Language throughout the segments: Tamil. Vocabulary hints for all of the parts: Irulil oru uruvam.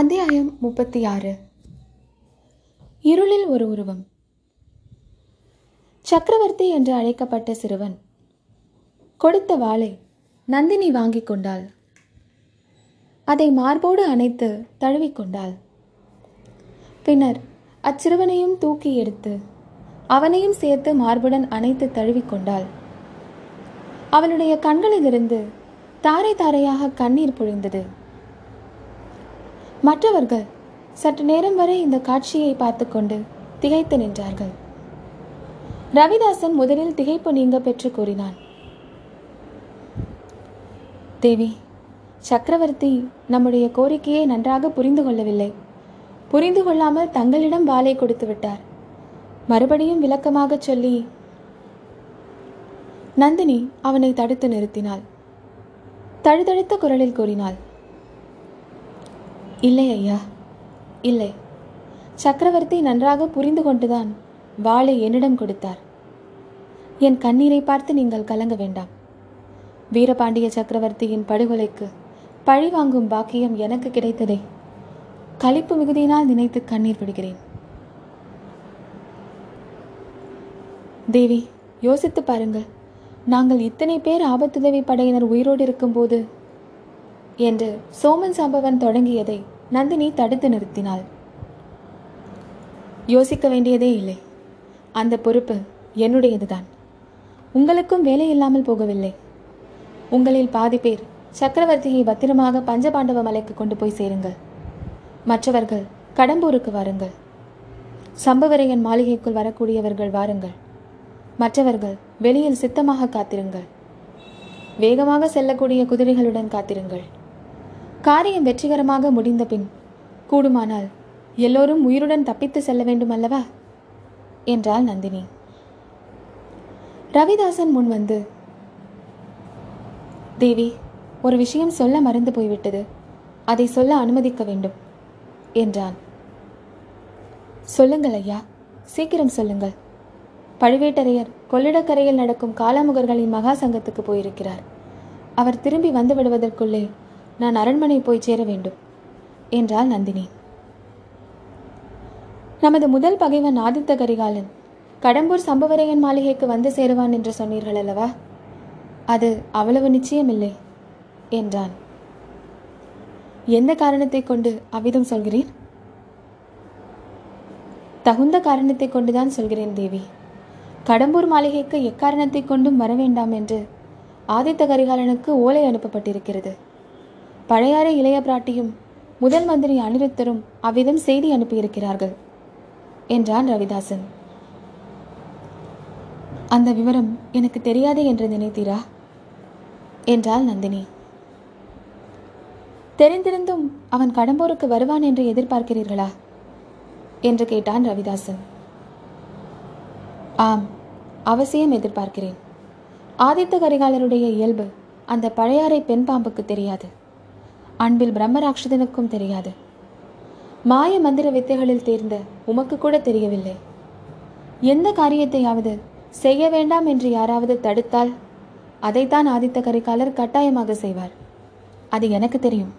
அத்தியாயம் 36. இருளில் ஒரு உருவம். சக்கரவர்த்தி என்று அழைக்கப்பட்ட சிறுவன் கொடுத்த வாளை நந்தினி வாங்கி கொண்டாள். அதை மார்போடு அணைத்து தழுவிக்கொண்டாள். பின்னர் அச்சிறுவனையும் தூக்கி எடுத்து அவனையும் சேர்த்து மார்புடன் அணைத்து தழுவிக்கொண்டாள். அவனுடைய கண்களிலிருந்து தாரை தாரையாக கண்ணீர் பொழிந்தது. மற்றவர்கள் சற்று நேரம் வரை இந்த காட்சியை பார்த்து கொண்டு திகைத்து நின்றார்கள். ரவிதாசன் முதலில் திகைப்பு நீங்க பெற்று கூறினான், தேவி, சக்கரவர்த்தி நம்முடைய கோரிக்கையை நன்றாக புரிந்து கொள்ளவில்லை. புரிந்து கொள்ளாமல் தங்களிடம் வாளை கொடுத்து விட்டார். மறுபடியும் விளக்கமாக சொல்லி நந்தினி அவனை தடுத்து நிறுத்தினாள். தழுதழுத்த குரலில் கூறினாள், இல்லை ஐயா, இல்லை. சக்கரவர்த்தி நன்றாக புரிந்து கொண்டுதான் வாளை என்னிடம் கொடுத்தார். என் கண்ணீரை பார்த்து நீங்கள் கலங்க வேண்டாம். வீரபாண்டிய சக்கரவர்த்தியின் படுகொலைக்கு பழி வாங்கும் பாக்கியம் எனக்கு கிடைத்ததே களிப்பு மிகுதியினால் நினைத்து கண்ணீர் விடுகிறேன். தேவி, யோசித்து பாருங்கள். நாங்கள் இத்தனை பேர் ஆபத்துதவி படையினர் உயிரோடு இருக்கும்போது என்று சோமன் சம்பவன் தொடங்கியதை நந்தினி தடுத்து நிறுத்தினாள். யோசிக்க வேண்டியதே இல்லை. அந்த பொறுப்பு என்னுடையதுதான். உங்களுக்கும் வேலை இல்லாமல் போகவில்லை. உங்களில் பாதி பேர் சக்கரவர்த்தியை பத்திரமாக பஞ்சபாண்டவ மலைக்கு கொண்டு போய் சேருங்கள். மற்றவர்கள் கடம்பூருக்கு வாருங்கள். சம்பவரையன் மாளிகைக்குள் வரக்கூடியவர்கள் வாருங்கள். மற்றவர்கள் வெளியில் சித்தமாக காத்திருங்கள். வேகமாக செல்லக்கூடிய குதிரைகளுடன் காத்திருங்கள். காரியம் வெற்றிகரமாக முடிந்த பின் கூடுமானால் எல்லோரும் உயிருடன் தப்பித்து செல்ல வேண்டும் அல்லவா என்றாள் நந்தினி. ரவிதாசன் முன் வந்து, தேவி, ஒரு விஷயம் சொல்ல மறந்து போய்விட்டது. அதை சொல்ல அனுமதிக்க வேண்டும் என்றான். சொல்லுங்கள் ஐயா, சீக்கிரம் சொல்லுங்கள். பழுவேட்டரையர் கொள்ளிடக்கரையில் நடக்கும் காலாமுகர்களின் மகா சங்கத்துக்கு போயிருக்கிறார். அவர் திரும்பி வந்து விடுவதற்குள்ளே நான் அரண்மனை போய் சேர வேண்டும் என்றாள் நந்தினி. நமது முதல் பகைவன் ஆதித்த கரிகாலன் கடம்பூர் சம்புவரையன் மாளிகைக்கு வந்து சேருவான் என்று சொன்னீர்கள் அல்லவா? அது அவ்வளவு நிச்சயமில்லை என்றான். எந்த காரணத்தை கொண்டு அவ்விதம் சொல்கிறீர்? தகுந்த காரணத்தை கொண்டுதான் சொல்கிறேன் தேவி. கடம்பூர் மாளிகைக்கு எக்காரணத்தை கொண்டும் வரவேண்டாம் என்று ஆதித்த கரிகாலனுக்கு ஓலை அனுப்பப்பட்டிருக்கிறது. பழையாறை இளைய பிராட்டியும் முதல் மந்திரி அனிருத்தரும் அவ்விதம் செய்தி அனுப்பியிருக்கிறார்கள் என்றான் ரவிதாசன். அந்த விவரம் எனக்கு தெரியாதே என்று நினைத்தீரா என்றாள் நந்தினி. தெரிந்திருந்தும் அவன் கடம்பூருக்கு வருவான் என்று எதிர்பார்க்கிறீர்களா என்று கேட்டான் ரவிதாசன். ஆம், அவசியம் எதிர்பார்க்கிறேன். ஆதித்த கரிகாலருடைய இயல்பு அந்த பழையாறை பெண் பாம்புக்கு தெரியாது. அன்பில் பிரம்மராட்சதனுக்கும் தெரியாது. மாய மந்திர வித்தைகளில் தேர்ந்த உமக்கு கூட தெரியவில்லை. எந்த காரியத்தையாவது செய்ய வேண்டாம் என்று யாராவது தடுத்தால் அதைத்தான் ஆதித்த கரிகாலர் கட்டாயமாக செய்வார். அது எனக்கு தெரியும்,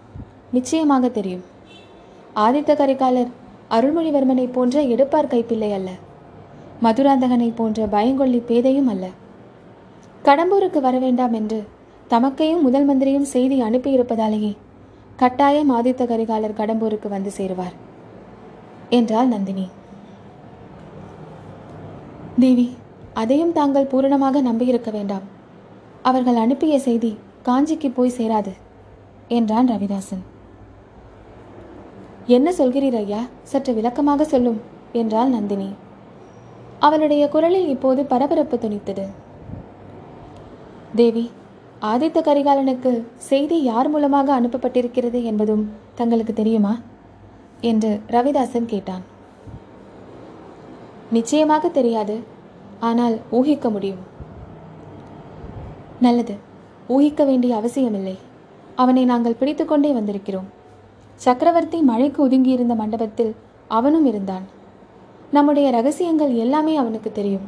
நிச்சயமாக தெரியும். ஆதித்த கரிகாலர் அருள்மொழிவர்மனை போன்ற எடுப்பார் கைப்பிள்ளை அல்ல. மதுராந்தகனை போன்ற பயங்கொள்ளி பேதையும் அல்ல. கடம்பூருக்கு வரவேண்டாம் என்று தமக்கையும் முதல் மந்திரியும் செய்தி அனுப்பியிருப்பதாலேயே கட்டாயம் ஆதித்த கரிகாலர் கடம்பூருக்கு வந்து சேருவார் என்றாள் நந்தினி. தேவி, அதையும் தாங்கள் பூரணமாக நம்பியிருக்க வேண்டாம். அவர்கள் அனுப்பிய செய்தி காஞ்சிக்கு போய் சேராது என்றான் ரவிதாசன். என்ன சொல்கிறீர் ஐயா, சற்று விளக்கமாக சொல்லும் என்றாள் நந்தினி. அவளுடைய குரலில் இப்போது பரபரப்பு துணித்தது. தேவி, ஆதித்த கரிகாலனுக்கு செய்தி யார் மூலமாக அனுப்பப்பட்டிருக்கிறது என்பதும் தங்களுக்கு தெரியுமா என்று ரவிதாசன் கேட்டான். நிச்சயமாக தெரியாது, ஆனால் ஊகிக்க முடியும். நல்லது, ஊகிக்க வேண்டிய அவசியமில்லை. அவனை நாங்கள் பிடித்து கொண்டே வந்திருக்கிறோம். சக்கரவர்த்தி மழைக்கு ஒதுங்கியிருந்த மண்டபத்தில் அவனும் இருந்தான். நம்முடைய ரகசியங்கள் எல்லாமே அவனுக்கு தெரியும்.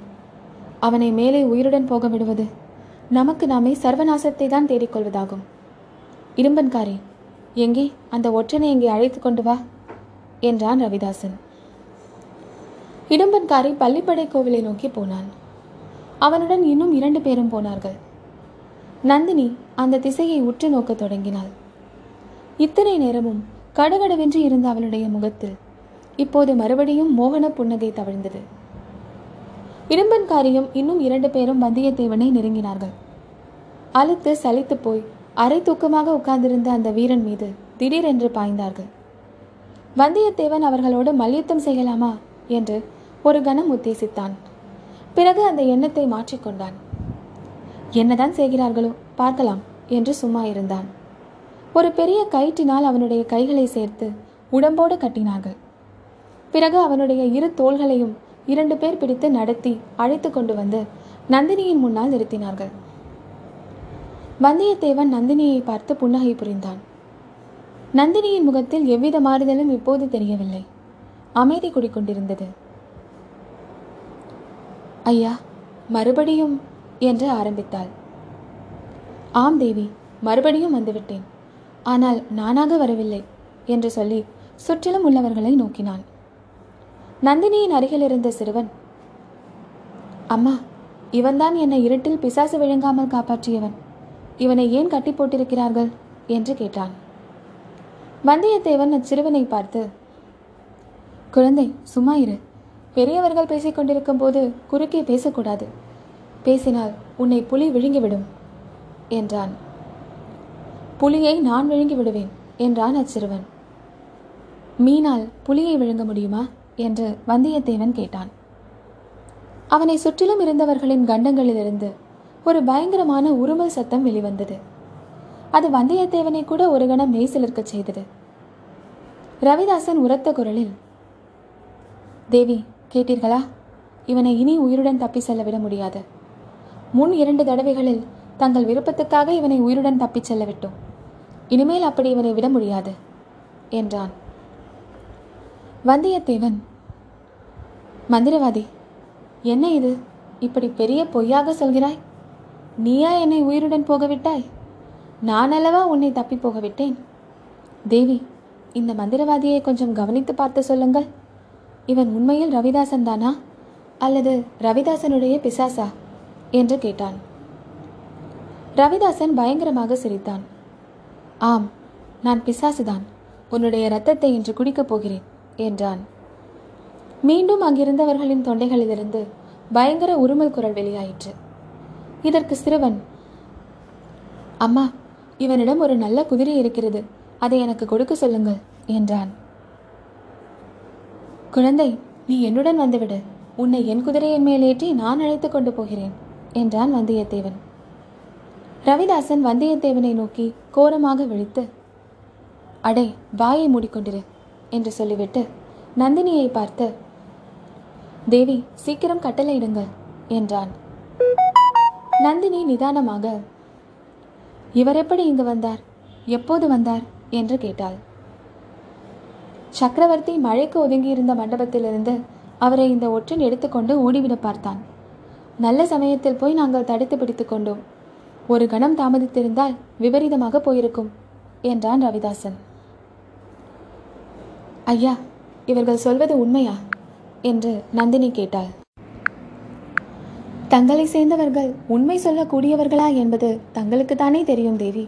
அவனை மேலே உயிருடன் போக விடுவது நமக்கு நாமே சர்வநாசத்தை தான் தேடிக்கொள்வதாகும். இரும்பன்காரி, எங்கே அந்த ஒற்றனை எங்கே அழைத்து கொண்டு வா என்றான் ரவிதாசன். இடும்பன்காரி பள்ளிப்படை கோவிலை நோக்கி போனான். அவனுடன் இன்னும் 2 பேரும் போனார்கள். நந்தினி அந்த திசையை உற்று நோக்க தொடங்கினாள். இத்தனை நேரமும் கடுகடவென்று இருந்த அவளுடைய முகத்தில் இப்போது மறுபடியும் மோகன புன்னகை தவழ்ந்தது. இடும்பன்காரியும் இன்னும் 2 பேரும் வந்தியத்தேவனை நெருங்கினார்கள். அழுத்து சலித்து போய் அரை தூக்கமாக உட்கார்ந்திருந்த அந்த வீரன் மீது திடீரென்று பாய்ந்தார்கள். வந்தியத்தேவன் அவர்களோடு மல்யுத்தம் செய்யலாமா என்று ஒரு கணம் உத்தேசித்தான். பிறகு அந்த எண்ணத்தை மாற்றிக்கொண்டான். என்னதான் செய்கிறார்களோ பார்க்கலாம் என்று சும்மா இருந்தான். ஒரு பெரிய கயிற்றினால் அவனுடைய கைகளை சேர்த்து உடம்போடு கட்டினார்கள். பிறகு அவனுடைய 2 தோள்களையும் 2 பேர் பிடித்து நடத்தி அழைத்து கொண்டு வந்து நந்தினியின் முன்னால் நிறுத்தினார்கள். வந்தியத்தேவன் நந்தினியை பார்த்து புன்னகை புரிந்தான். நந்தினியின் முகத்தில் எவ்வித மாறுதலும் இப்போது தெரியவில்லை. அமைதி குடிக்கொண்டிருந்தது. ஐயா, மறுபடியும் என்று ஆரம்பித்தாள். ஆம் தேவி, மறுபடியும் வந்துவிட்டேன், ஆனால் நானாக வரவில்லை என்று சொல்லி சுற்றிலும் உள்ளவர்களை நோக்கினான். நந்தினியின் அருகில் இருந்த சிறுவன், அம்மா, இவன்தான் என்னை இருட்டில் பிசாசு விழுங்காமல் காப்பாற்றியவன். இவனை ஏன் கட்டி போட்டிருக்கிறார்கள் என்று கேட்டான். வந்தியத்தேவன் அச்சிறுவனை பார்த்து, குழந்தை சும்மா இரு. பெரியவர்கள் பேசிக்கொண்டிருக்கும் போது குறுக்கே பேசக்கூடாது. பேசினால் உன்னை புலி விழுங்கிவிடும் என்றான். புலியை நான் விழுங்கி விடுவேன் என்றான் அச்சிறுவன். மீனால் புலியை விழுங்க முடியுமா என்று வந்தியத்தேவன் கேட்டான். அவனை சுற்றிலும் இருந்தவர்களின் கண்டங்களிலிருந்து ஒரு பயங்கரமான உருமல் சத்தம் வெளிவந்தது. அது வந்தியத்தேவனை கூட ஒரு கணம் மெய்சிலிருக்க செய்தது. ரவிதாசன் உரத்த குரலில், தேவி, கேட்டீர்களா? இவனை இனி உயிருடன் தப்பி செல்ல விட முடியாது. முன் 2 தடவைகளில் தங்கள் விருப்பத்துக்காக இவனை உயிருடன் தப்பி செல்ல விட்டோம். இனிமேல் அப்படி இவனை விட முடியாது என்றான். வந்தியத்தேவன், மந்திரவாதி, என்ன இது? இப்படி பெரிய பொய்யாக சொல்கிறாய்? நீயா என்னை உயிருடன் போகவிட்டாய்? நானல்லவா உன்னை தப்பி போகவிட்டேன்? தேவி, இந்த மந்திரவாதியை கொஞ்சம் கவனித்து பார்த்து சொல்லுங்கள். இவன் உண்மையில் ரவிதாசன் தானா அல்லது ரவிதாசனுடைய பிசாசா என்று கேட்டான். ரவிதாசன் பயங்கரமாக சிரித்தான். ஆம், நான் பிசாசுதான். உன்னுடைய இரத்தத்தை இன்று குடிக்கப் போகிறேன் என்றான். மீண்டும் அங்கிருந்தவர்களின் தொண்டைகளிலிருந்து பயங்கர உருமல் குரல் வெளியாயிற்று. இதற்கு சிறுவன், அம்மா, இவனிடம் ஒரு நல்ல குதிரை இருக்கிறது, அதை எனக்கு கொடுக்க சொல்லுங்கள் என்றான். குழந்தை, நீ என்னுடன் வந்துவிடு. உன்னை என் குதிரையின் மேலேற்றி நான் அழைத்து கொண்டு போகிறேன் என்றான் வந்தியத்தேவன். ரவிதாசன் வந்தியத்தேவனை நோக்கி கோரமாக விழித்து, அடே, வாயை மூடிக்கொண்டிரு என்று சொல்லிவிட்டு நந்தினியை பார்த்து, தேவி, சீக்கிரம் கட்டளையிடுங்கள் என்றான். நந்தினி நிதானமாக, இவர் எப்படி இங்கு வந்தார், எப்போது வந்தார் என்று கேட்டாள். சக்கரவர்த்தி மழைக்கு ஒதுங்கியிருந்த மண்டபத்திலிருந்து அவரை இந்த ஒற்றன் எடுத்துக்கொண்டு ஓடிவிட பார்த்தான். நல்ல சமயத்தில் போய் நாங்கள் தடுத்து பிடித்து கொண்டோம். ஒரு கணம் தாமதித்திருந்தால் விபரீதமாக போயிருக்கும் என்றான் ரவிதாசன். ஐயா, இவர்கள் சொல்வது உண்மையா என்று நந்தினி கேட்டாள். தங்களை சேர்ந்தவர்கள் உண்மை சொல்லக்கூடியவர்களா என்பது தங்களுக்கு தானே தெரியும் தேவி,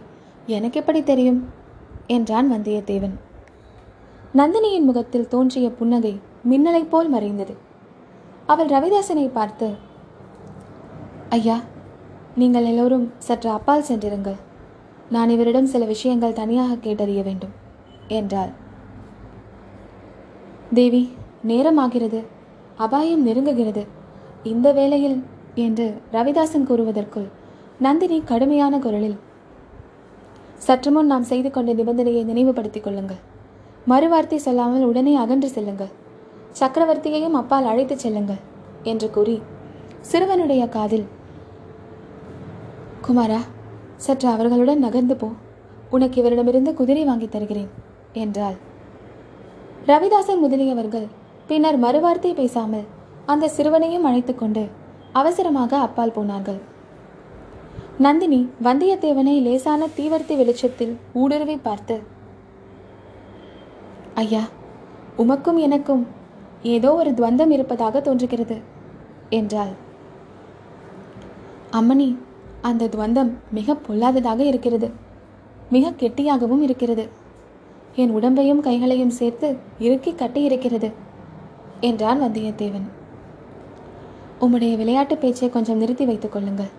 எனக்கு எப்படி தெரியும் என்றான் வந்தியத்தேவன். நந்தினியின் முகத்தில் தோன்றிய புன்னகை மின்னலை போல் மறைந்தது. அவள் ரவிதாசனை பார்த்து, ஐயா, நீங்கள் எல்லோரும் சற்று அப்பால் சென்றிருங்கள். நான் இவரிடம் சில விஷயங்கள் தனியாக கேட்டறிய வேண்டும் என்றாள். தேவி, நேரமாகிறது, அபாயம் நெருங்குகிறது, இந்த வேளையில் என்று ரவிதாசன் கூறுவதற்குள் நந்தினி கடுமையான குரலில், சற்றுமுன் நாம் செய்து கொண்ட நிபந்தனையை நினைவுபடுத்திக் கொள்ளுங்கள். மறுவார்த்தை சொல்லாமல் உடனே அகன்று செல்லுங்கள். சக்கரவர்த்தியையும் அப்பால் அழைத்து செல்லுங்கள் என்று கூறி சிறுவனுடைய காதில், குமாரா, சற்று அவர்களுடன் நகர்ந்து போ. உனக்கு இவரிடமிருந்து குதிரை வாங்கி தருகிறேன் என்றாள். ரவிதாசன் முதலியவர்கள் பின்னர் மறுவார்த்தை பேசாமல் அந்த சிறுவனையும் அழைத்து கொண்டு அவசரமாக அப்பால் போனார்கள். நந்தினி வந்தியத்தேவனை லேசான தீவர்த்தி வெளிச்சத்தில் ஊடுருவி பார்த்து, ஐயா, உமக்கும் எனக்கும் ஏதோ ஒரு துவந்தம் இருப்பதாக தோன்றுகிறது என்றாள். அம்மணி, அந்த துவந்தம் மிக பொல்லாததாக இருக்கிறது, மிக கெட்டியாகவும் இருக்கிறது. என் உடம்பையும் கைகளையும் சேர்த்து இறுக்கி கட்டியிருக்கிறது என்றான் வந்தியத்தேவன். உம்முடைய விளையாட்டு பேச்சை கொஞ்சம் நிறுத்தி வைத்துக் கொள்ளுங்கள்.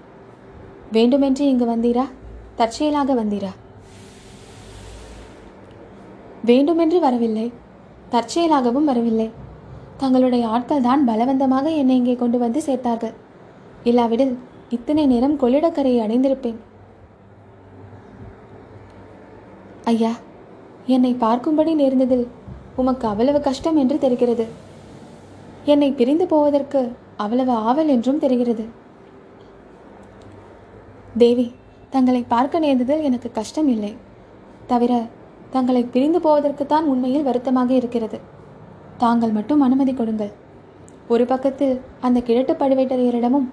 வேண்டுமென்று இங்கு வந்தீரா, தற்செயலாக வந்தீரா? வேண்டுமென்று வரவில்லை, தற்செயலாகவும் வரவில்லை. தங்களுடைய ஆட்கள் தான் பலவந்தமாக என்னை இங்கே கொண்டு வந்து சேர்த்தார்கள். இல்லாவிடில் இத்தனை நேரம் கொள்ளிடக்கரையை அடைந்திருப்பேன். ஐயா, என்னை பார்க்கும்படி நேர்ந்ததில் உமக்கு அவ்வளவு கஷ்டம் என்று தெரிகிறது. என்னை பிரிந்து போவதற்கு அவ்வளவு ஆவல் என்றும் தெரிகிறது. தேவி, தங்களை பார்க்க நேர்ந்ததில் எனக்கு கஷ்டம் இல்லை. தவிர தங்களை பிரிந்து போவதற்குத்தான் உண்மையில் வருத்தமாக இருக்கிறது. தாங்கள் மட்டும் அனுமதி கொடுங்கள். ஒரு பக்கத்தில் அந்த கிழட்டு பழுவேட்டரையரிடமும்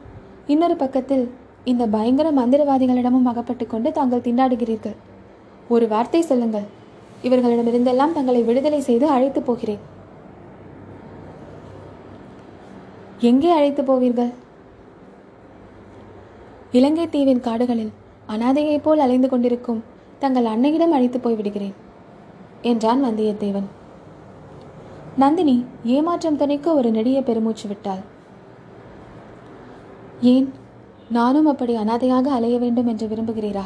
இன்னொரு பக்கத்தில் இந்த பயங்கர மந்திரவாதிகளிடமும் அகப்பட்டு கொண்டு தாங்கள் திண்டாடுகிறீர்கள். ஒரு வார்த்தை சொல்லுங்கள். இவர்களிடமிருந்தெல்லாம் தங்களை விடுதலை செய்து அழைத்து போகிறேன். எங்கே அழைத்து போவீர்கள்? இலங்கை தீவின் காடுகளில் அனாதையைப் போல் அலைந்து கொண்டிருக்கும் தங்கள் அன்னையிடம் அழைத்து போய்விடுகிறேன் என்றான் வந்தியத்தேவன். நந்தினி ஏமாற்றம் துணைக்கு ஒரு நெடிய பெருமூச்சு விட்டாள். ஏன், நானும் அப்படி அனாதையாக அலைய வேண்டும் என்று விரும்புகிறீரா?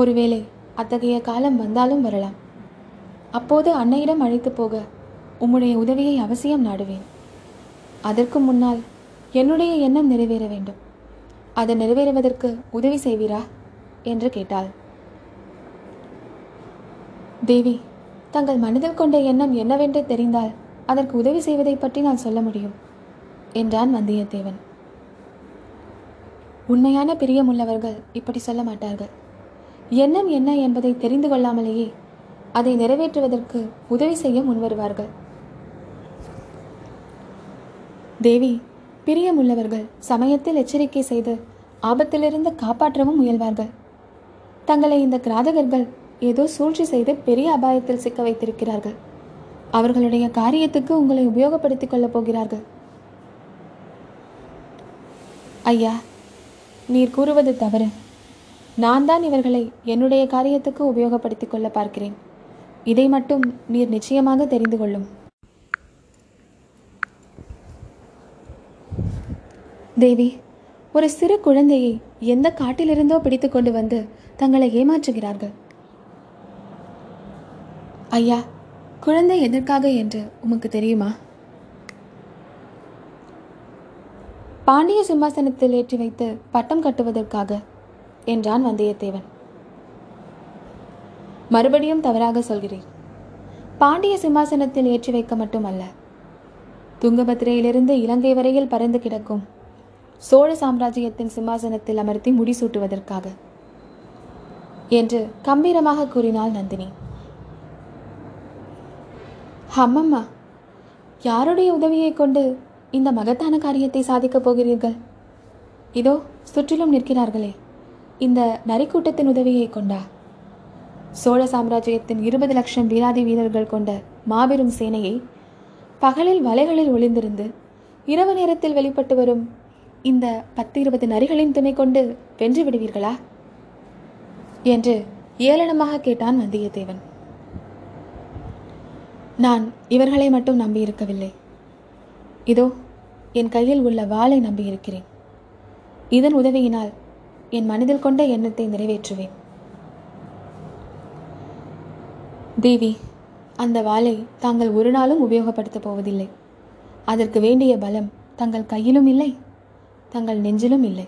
ஒருவேளை அத்தகைய காலம் வந்தாலும் வரலாம். அப்போது அன்னையிடம் அழைத்து போக உம்முடைய உதவியை அவசியம் நாடுவேன். அதற்கு முன்னால் என்னுடைய எண்ணம் நிறைவேற வேண்டும். அதை நிறைவேறுவதற்கு உதவி செய்வீரா என்று கேட்டாள். தேவி, தங்கள் மனதில் கொண்ட எண்ணம் என்னவென்று தெரிந்தால் அதற்கு உதவி செய்வதை பற்றி நான் சொல்ல முடியும் என்றான் வந்தியத்தேவன். உண்மையான பிரியமுள்ளவர்கள் இப்படி சொல்ல மாட்டார்கள். எண்ணம் என்ன என்பதை தெரிந்து கொள்ளாமலேயே அதை நிறைவேற்றுவதற்கு உதவி செய்ய முன்வருவார்கள். தேவி, பிரியமுள்ளவர்கள் சமயத்தில் எச்சரிக்கை செய்து ஆபத்திலிருந்து காப்பாற்றவும் முயல்வார்கள். தங்களை இந்த கிராதகர்கள் ஏதோ சூழ்ச்சி செய்து பெரிய அபாயத்தில் சிக்க வைத்திருக்கிறார்கள். அவர்களுடைய காரியத்துக்கு உங்களை உபயோகப்படுத்திக் கொள்ளப் போகிறார்கள். ஐயா, நீர் கூறுவது தவறு. நான் தான் இவர்களை என்னுடைய காரியத்துக்கு உபயோகப்படுத்திக் கொள்ள பார்க்கிறேன். இதை மட்டும் நீர் நிச்சயமாக தெரிந்து கொள்ளும். தேவி, ஒரு சிறு குழந்தையை எந்த காட்டிலிருந்தோ பிடித்து கொண்டு வந்து தங்களை ஏமாற்றுகிறார்கள். ஐயா, குழந்தை எதற்காக என்று உமக்கு தெரியுமா? பாண்டிய சிம்மாசனத்தில் ஏற்றி வைத்து பட்டம் கட்டுவதற்காக என்றான் வந்தியத்தேவன். மறுபடியும் தவறாக சொல்கிறேன். பாண்டிய சிம்மாசனத்தில் ஏற்றி வைக்க மட்டுமல்ல, துங்கபத்திரையிலிருந்து இலங்கை வரையில் பறந்து கிடக்கும் சோழ சாம்ராஜ்யத்தின் சிம்மாசனத்தில் அமர்த்தி முடிசூட்டுவதற்காக என்று கம்பீரமாக கூறினாள் நந்தினி. அம்மம்மா, யாருடைய உதவியை கொண்டு இந்த மகத்தான காரியத்தை சாதிக்கப் போகிறீர்கள்? இதோ சுற்றிலும் நிற்கிறார்களே, இந்த நரிக்கூட்டத்தின் உதவியை கொண்டா? சோழ சாம்ராஜ்யத்தின் 20 லட்சம் வீராதி வீரர்கள் கொண்ட மாபெரும் சேனையை பகலில் வலைகளில் ஒளிந்திருந்து இரவு நேரத்தில் வெளிப்பட்டு வரும் இந்த 10-20 நரிகளின் துணை கொண்டு வென்று விடுவீர்களா என்று ஏளனமாக கேட்டான் வந்தியத்தேவன். நான் இவர்களை மட்டும் நம்பியிருக்கவில்லை. இதோ என் கையில் உள்ள வாளை நம்பியிருக்கிறேன். இதன் உதவியினால் என் மனதில் கொண்ட எண்ணத்தை நிறைவேற்றுவேன். தேவி, அந்த வாளை தாங்கள் ஒரு நாளும் உபயோகப்படுத்தப் போவதில்லை. அதற்கு வேண்டிய பலம் தங்கள் கையிலும் இல்லை, தங்கள் நெஞ்சிலும் இல்லை.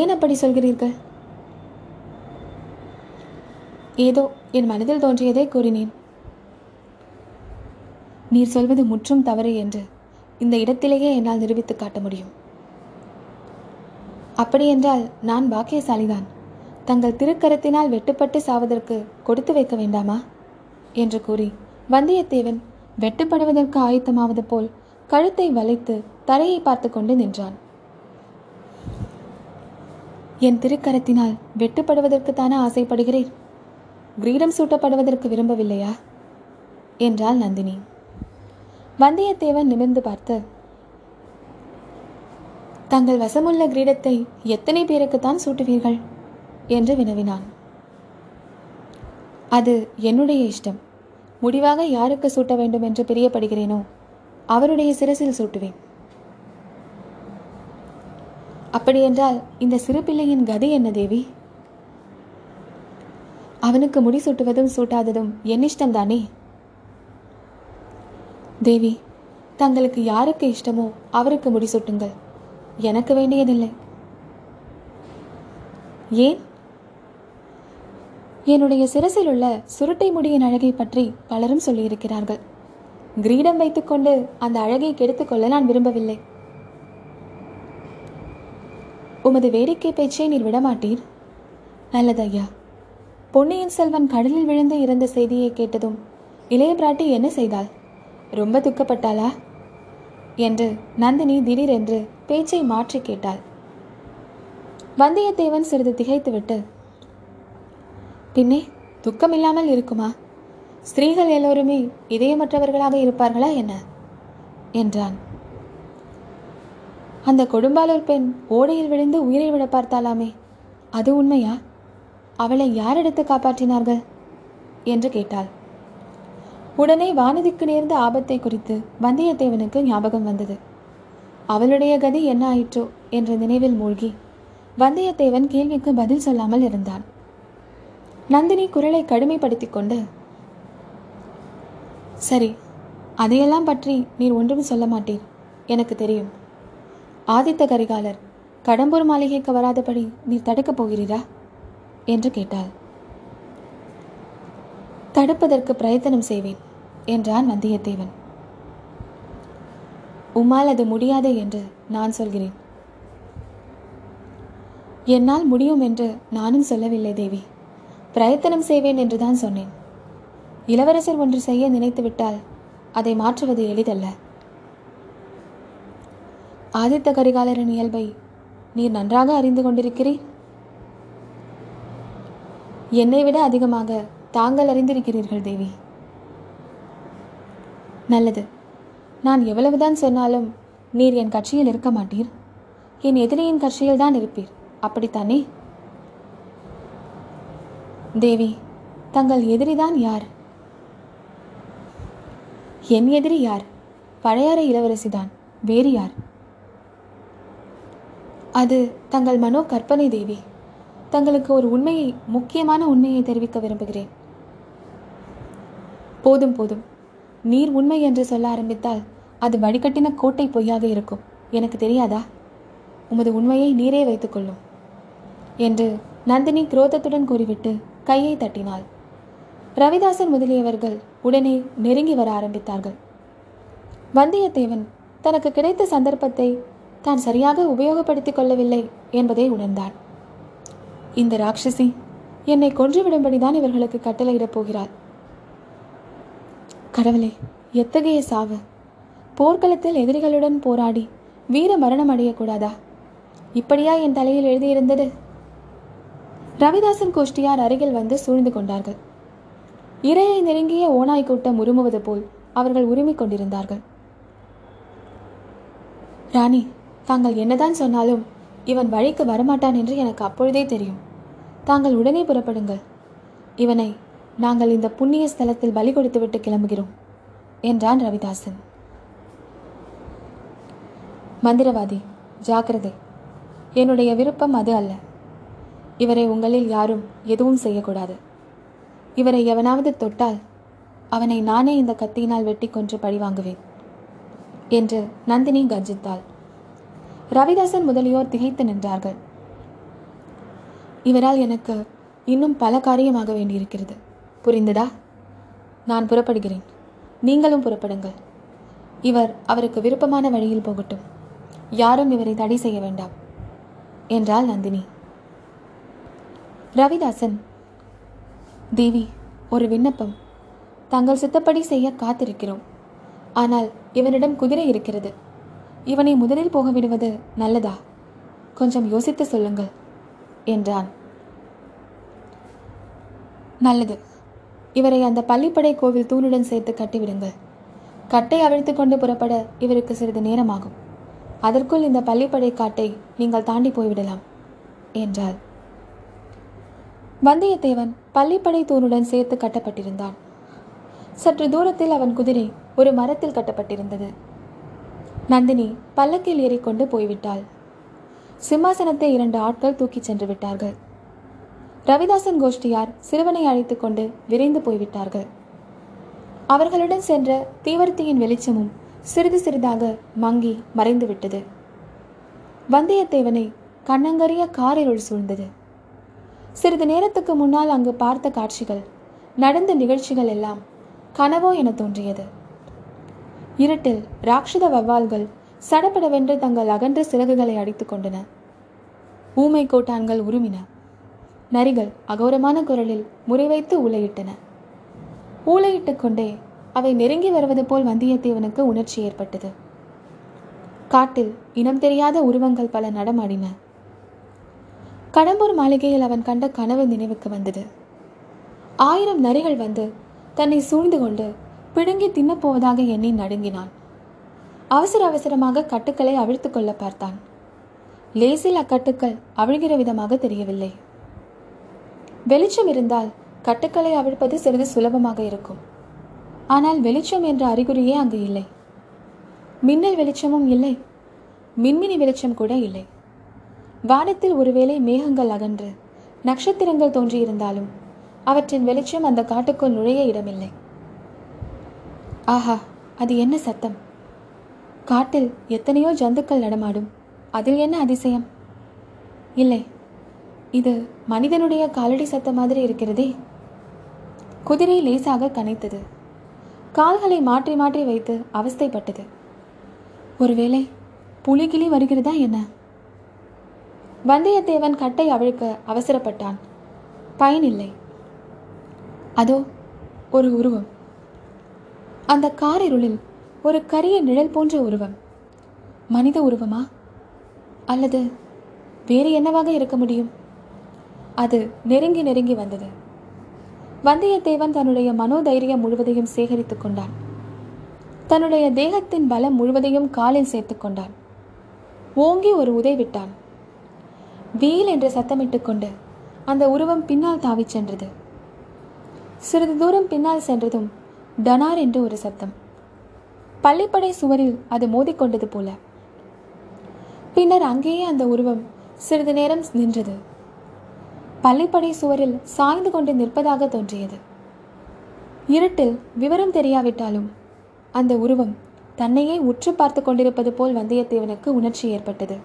ஏன் அப்படி சொல்கிறீர்கள்? ஏதோ என் மனதில் தோன்றியதை கூறினேன். நீர் சொல்வது முற்றும் தவறு என்று இந்த இடத்திலேயே என்னால் நிரூபித்து காட்ட முடியும். அப்படியென்றால் நான் பாக்கியசாலிதான். தங்கள் திருக்கரத்தினால் வெட்டுப்பட்டு சாவதற்கு கொடுத்து வைக்க வேண்டாமா என்று கூறி வந்தியத்தேவன் வெட்டுப்படுவதற்கு ஆயத்தமாவது போல் கழுத்தை வளைத்து தரையை பார்த்து கொண்டு நின்றான். என் திருக்கரத்தினால் வெட்டுப்படுவதற்குத்தானே ஆசைப்படுகிறேன். கிரீடம் சூட்டப்படுவதற்கு விரும்பவில்லையா என்றாள் நந்தினி. வந்தியத்தேவன் நிமிர்ந்து பார்த்து, தங்கள் வசமுள்ள கிரீடத்தை எத்தனை பேருக்குத்தான் சூட்டுவீர்கள் என்று வினவினான். அது என்னுடைய இஷ்டம். முடிவாக யாருக்கு சூட்ட வேண்டும் என்று பிரியப்படுகிறேனோ அவருடைய சிரசில் சூட்டுவேன். அப்படியென்றால் இந்த சிறு பிள்ளையின் கதி என்ன தேவி? அவனுக்கு முடி சூட்டுவதும் சூட்டாததும் என் இஷ்டம்தானே? தேவி, தங்களுக்கு யாருக்கு இஷ்டமோ அவருக்கு முடி சூட்டுங்கள். எனக்கு வேண்டியதில்லை. ஏன்? என்னுடைய சிரசில் உள்ள சுருட்டை முடியின் அழகை பற்றி பலரும் சொல்லியிருக்கிறார்கள். கிரீடம் வைத்துக்கொண்டு அந்த அழகை கெடுத்துக்கொள்ள நான் விரும்பவில்லை. உமது வேடிக்கை பேச்சை நீர் விடமாட்டீர். நல்லதையா, பொன்னியின் செல்வன் கடலில் விழுந்து இறந்த செய்தியை கேட்டதும் இளைய பிராட்டி என்ன செய்தாள்? ரொம்ப துக்கப்பட்டாளா என்று நந்தினி திடீரென்று பேச்சை மாற்றி கேட்டாள். வந்தியத்தேவன் சிறிது திகைத்துவிட்டு, பின்னே துக்கமில்லாமல் இருக்குமா? ஸ்திரீகள் எல்லோருமே இதயமற்றவர்களாக இருப்பார்களா என்ன என்றான். அந்த கொடும்பாலூர் பெண் ஓடையில் விழுந்து உயிரை விட பார்த்தாலாமே, அது உண்மையா? அவளை யார் எடுத்து காப்பாற்றினார்கள் என்று கேட்டாள். உடனே வானதிக்கு நேர்ந்த ஆபத்தை குறித்து வந்தியத்தேவனுக்கு ஞாபகம் வந்தது. அவளுடைய கதி என்ன ஆயிற்றோ என்ற நினைவில் மூழ்கி வந்தியத்தேவன் கேள்விக்கு பதில் சொல்லாமல் இருந்தான். நந்தினி குரலை கடுமைப்படுத்தி கொண்டு, சரி, அதையெல்லாம் பற்றி நீர் ஒன்றும் சொல்ல மாட்டீர். எனக்கு தெரியும். ஆதித்த கரிகாலர் கடம்பூர் மாளிகைக்கு வராதபடி நீர் தடுக்கப் போகிறீரா என்று கேட்டாள். தடுப்பதற்கு பிரயத்தனம் செய்வேன் என்றான் வந்தியத்தேவன். உம்மால் அது முடியாது என்று நான் சொல்கிறேன். என்னால் முடியும் என்று நானும் சொல்லவில்லை தேவி. பிரயத்தனம் செய்வேன் என்றுதான் சொன்னேன். இளவரசர் ஒன்று செய்ய நினைத்துவிட்டால் அதை மாற்றுவது எளிதல்ல. ஆதித்த கரிகாலரின் இயல்பை நீர் நன்றாக அறிந்து கொண்டிருக்கிறீர். என்னை விட அதிகமாக தாங்கள் அறிந்திருக்கிறீர்கள் தேவி. நல்லது. நான் எவ்வளவுதான் சொன்னாலும் நீர் என் கட்சியில் இருக்க மாட்டீர். என் எதிரியின் கட்சியில் தான் இருப்பீர். அப்படித்தானே தேவி? தங்கள் எதிரிதான் யார்? என் எதிரி யார்? பழையாறை இளவரசிதான். வேறு யார்? அது தங்கள் மனோ கற்பனை தேவி. தங்களுக்கு ஒரு உண்மையை, முக்கியமான உண்மையை தெரிவிக்க விரும்புகிறேன். போதும் போதும். நீர் உண்மை என்று சொல்ல ஆரம்பித்தால் அது வடிகட்டின கோட்டை பொய்யாக இருக்கும். எனக்கு தெரியாதா? உமது உண்மையை நீரே வைத்துக்கொள்ளும் என்று நந்தினி குரோதத்துடன் கூறிவிட்டு கையை தட்டினாள். ரவிதாசன் முதலியவர்கள் உடனே நெருங்கி வர ஆரம்பித்தார்கள். வந்தியத்தேவன் தனக்கு கிடைத்த சந்தர்ப்பத்தை தான் சரியாக உபயோகப்படுத்திக் கொள்ளவில்லை என்பதை உணர்ந்தான். இந்த ராட்சசி என்னை கொன்றுவிடும்படிதான் இவர்களுக்கு கட்டளையிடப் போகிறாள். கடவுளே, எத்தகைய சாவு! போர்க்களத்தில் எதிரிகளுடன் போராடி வீர மரணம் அடையக்கூடாதா? இப்படியா என் தலையில் எழுதியிருந்தது? ரவிதாசன் கோஷ்டியார் அருகில் வந்து சூழ்ந்து கொண்டார்கள். இரையை நெருங்கிய ஓநாய் கூட்டம் உருமுவது போல் அவர்கள் உருமிக் கொண்டிருந்தார்கள். ராணி, தாங்கள் என்னதான் சொன்னாலும் இவன் வழிக்கு வரமாட்டான் என்று எனக்கு அப்பொழுதே தெரியும். தாங்கள் உடனே புறப்படுங்கள். இவனை நாங்கள் இந்த புண்ணிய ஸ்தலத்தில் பலி கொடுத்துவிட்டு கிளம்புகிறோம் என்றான் ரவிதாசன். மந்திரவாதி, ஜாக்கிரதை! என்னுடைய விருப்பம் அது அல்ல. இவரை உங்களில் யாரும் எதுவும் செய்யக்கூடாது. இவரை எவனாவது தொட்டால் அவனை நானே இந்த கத்தியினால் வெட்டி கொன்று பழிவாங்குவேன் என்று நந்தினி கர்ஜித்தாள். ரவிதாசன் முதலியோர் திகைத்து நின்றார்கள். இவரால் எனக்கு இன்னும் பல காரியமாக வேண்டியிருக்கிறது. புரிந்ததா? நான் புறப்படுகிறேன். நீங்களும் புறப்படுங்கள். இவர் அவருக்கு விருப்பமான வழியில் போகட்டும். யாரும் இவரை தடை செய்ய வேண்டாம் என்றாள் நந்தினி. ரவிதாசன், தேவி, ஒரு விண்ணப்பம். தாங்கள் சித்தப்படி செய்ய காத்திருக்கிறோம். ஆனால் இவனிடம் குதிரை இருக்கிறது. இவனை முதலில் போக விடுவது நல்லதா? கொஞ்சம் யோசித்து சொல்லுங்கள் என்றான். நல்லது, இவரை அந்த பள்ளிப்படை கோவில் தூணுடன் சேர்த்து கட்டிவிடுங்கள். கட்டை அவிழ்த்து கொண்டு புறப்பட இவருக்கு சிறிது நேரமாகும். அதற்குள் இந்த பள்ளிப்படை காட்டை நீங்கள் தாண்டி போய்விடலாம் என்றார். வந்தியத்தேவன் பள்ளிப்படை தூணுடன் சேர்த்து கட்டப்பட்டிருந்தான். சற்று தூரத்தில் அவன் குதிரை ஒரு மரத்தில் கட்டப்பட்டிருந்தது. நந்தினி பல்லக்கில் ஏறிக்கொண்டு போய்விட்டாள். சிம்மாசனத்தை இரண்டு ஆட்கள் தூக்கிச் சென்று விட்டார்கள். ரவிதாசன் கோஷ்டியார் சிறுவனை அழைத்து கொண்டு விரைந்து போய்விட்டார்கள். அவர்களுடன் சென்ற தீவர்த்தியின் வெளிச்சமும் சிறிது சிறிதாக மங்கி மறைந்துவிட்டது. வந்தியத்தேவனை கண்ணங்கரிய காரிருள் சூழ்ந்தது. சிறிது நேரத்துக்கு முன்னால் அங்கு பார்த்த காட்சிகள், நடந்த நிகழ்ச்சிகள் எல்லாம் கனவோ என தோன்றியது. இருட்டில் ராட்சத வௌவால்கள் சடப்படவென்று தங்கள் அகன்ற சிறகுகளை அடித்துக் கொண்டன. ஊமை கோட்டான்கள் உருமின. நரிகள் அகோரமான குரலில் முறைவைத்து ஊளையிட்டன. ஊளையிட்டு கொண்டே அவை நெருங்கி வருவது போல் வந்தியத்தேவனுக்கு உணர்ச்சி ஏற்பட்டது. காட்டில் இனம் தெரியாத உருவங்கள் பல நடமாடின. கடம்பூர் மாளிகையில் அவன் கண்ட கனவு நினைவுக்கு வந்தது. 1000 நரிகள் வந்து தன்னை சூழ்ந்து கொண்டு பிடுங்கி தின்னப்போவதாக எண்ணி நடுங்கினான். அவசர அவசரமாக கட்டுக்களை அவிழ்த்து கொள்ள பார்த்தான். லேசில் அக்கட்டுக்கள் அவிழ்கிற விதமாக தெரியவில்லை. வெளிச்சம் இருந்தால் கட்டுக்களை அவிழ்ப்பது சிறிது சுலபமாக இருக்கும். ஆனால் வெளிச்சம் என்ற அறிகுறியே அங்கு இல்லை. மின்னல் வெளிச்சமும் இல்லை, மின்மினி வெளிச்சம் கூட இல்லை. வானத்தில் ஒருவேளை மேகங்கள் அகன்று நட்சத்திரங்கள் தோன்றியிருந்தாலும் அவற்றின் வெளிச்சம் அந்த காட்டுக்குள் நுழைய இடமில்லை. ஆஹா, அது என்ன சத்தம்! காட்டில் எத்தனையோ ஜந்துக்கள் நடமாடும், அதில் என்ன அதிசயம்? இல்லை, இது மனிதனுடைய காலடி சத்தம் மாதிரி இருக்கிறதே. குதிரை லேசாக கனைத்தது. கால்களை மாற்றி மாற்றி வைத்து அவஸ்தைப்பட்டது. ஒருவேளை புலிகிளி வருகிறதா என்ன? வந்தியத்தேவன் கட்டை அவிழ்க்க அவசரப்பட்டான். பயனில்லை. அதோ ஒரு உருவம். அந்த காரிருளில் ஒரு கரிய நிழல் போன்ற உருவம். மனித உருவமா அல்லது வேறு என்னவாக இருக்க முடியும்? அது நெருங்கி நெருங்கி வந்தது. வந்தியத்தேவன் தன்னுடைய மனோதைரியம் முழுவதையும் சேகரித்து கொண்டான். தன்னுடைய தேகத்தின் பலம் முழுவதையும் காலில் சேர்த்து கொண்டான். ஓங்கி ஒரு உதை விட்டான். வீல் என்று சத்தமிட்டு கொண்டு அந்த உருவம் பின்னால் தாவி சென்றது. சிறிது தூரம் பின்னால் சென்றதும் டனார் என்று ஒரு சத்தம். பள்ளிப்படை சுவரில் அது மோதிக்கொண்டது போல. பின்னர் அங்கேயே அந்த உருவம் சிறிது நேரம் நின்றது. பள்ளிப்படை சுவரில் சாய்ந்து கொண்டு நிற்பதாக தோன்றியது. இருட்டில் விவரம் தெரியாவிட்டாலும் அந்த உருவம் தன்னையே உற்று பார்த்து கொண்டிருப்பது போல் வந்தியத்தேவனுக்கு உணர்ச்சி ஏற்பட்டது.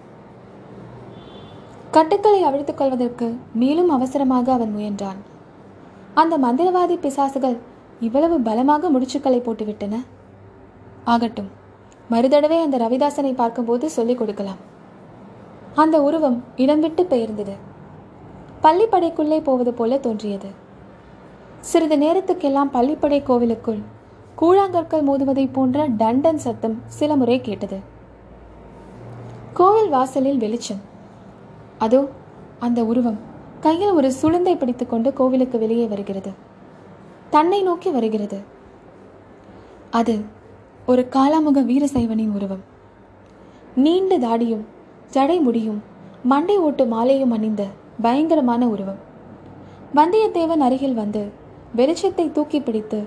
கட்டுக்களை அவிழ்த்துக் கொள்வதற்கு மேலும் அவசரமாக அவன் முயன்றான். அந்த மந்திரவாதி பிசாசுகள் இவ்வளவு பலமாக முடிச்சுக்களை போட்டுவிட்டன. ஆகட்டும், மறுதடவை அந்த ரவிதாசனை பார்க்கும்போது சொல்லிக் கொடுக்கலாம். அந்த உருவம் இடம் விட்டு பெயர்ந்தது. பள்ளிப்படைக்குள்ளே போவது போல தோன்றியது. சிறிது நேரத்துக்கெல்லாம் பள்ளிப்படை கோவிலுக்குள் கூழாங்கற்கள் மோதுவதை போன்ற டண்டன் சத்தம் சில முறை கேட்டது. கோவில் வாசலில் வெளிச்சம். அதோ அந்த உருவம் கையில் ஒரு சுளுந்தை பிடித்துக்கொண்டு கோவிலுக்கு வெளியே வருகிறது. தன்னை நோக்கி வருகிறது. அது ஒரு காலாமுக வீரசைவனின் உருவம். நீண்ட தாடியும் ஜடை முடியும் மண்டை ஓட்டு மாலையும் அணிந்த பயங்கரமான உருவம். வந்தியத்தேவன் அருகில் வந்து வெளிச்சத்தை தூக்கி பிடித்து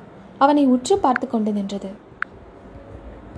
அவனை உற்று பார்த்து கொண்டு நின்றது.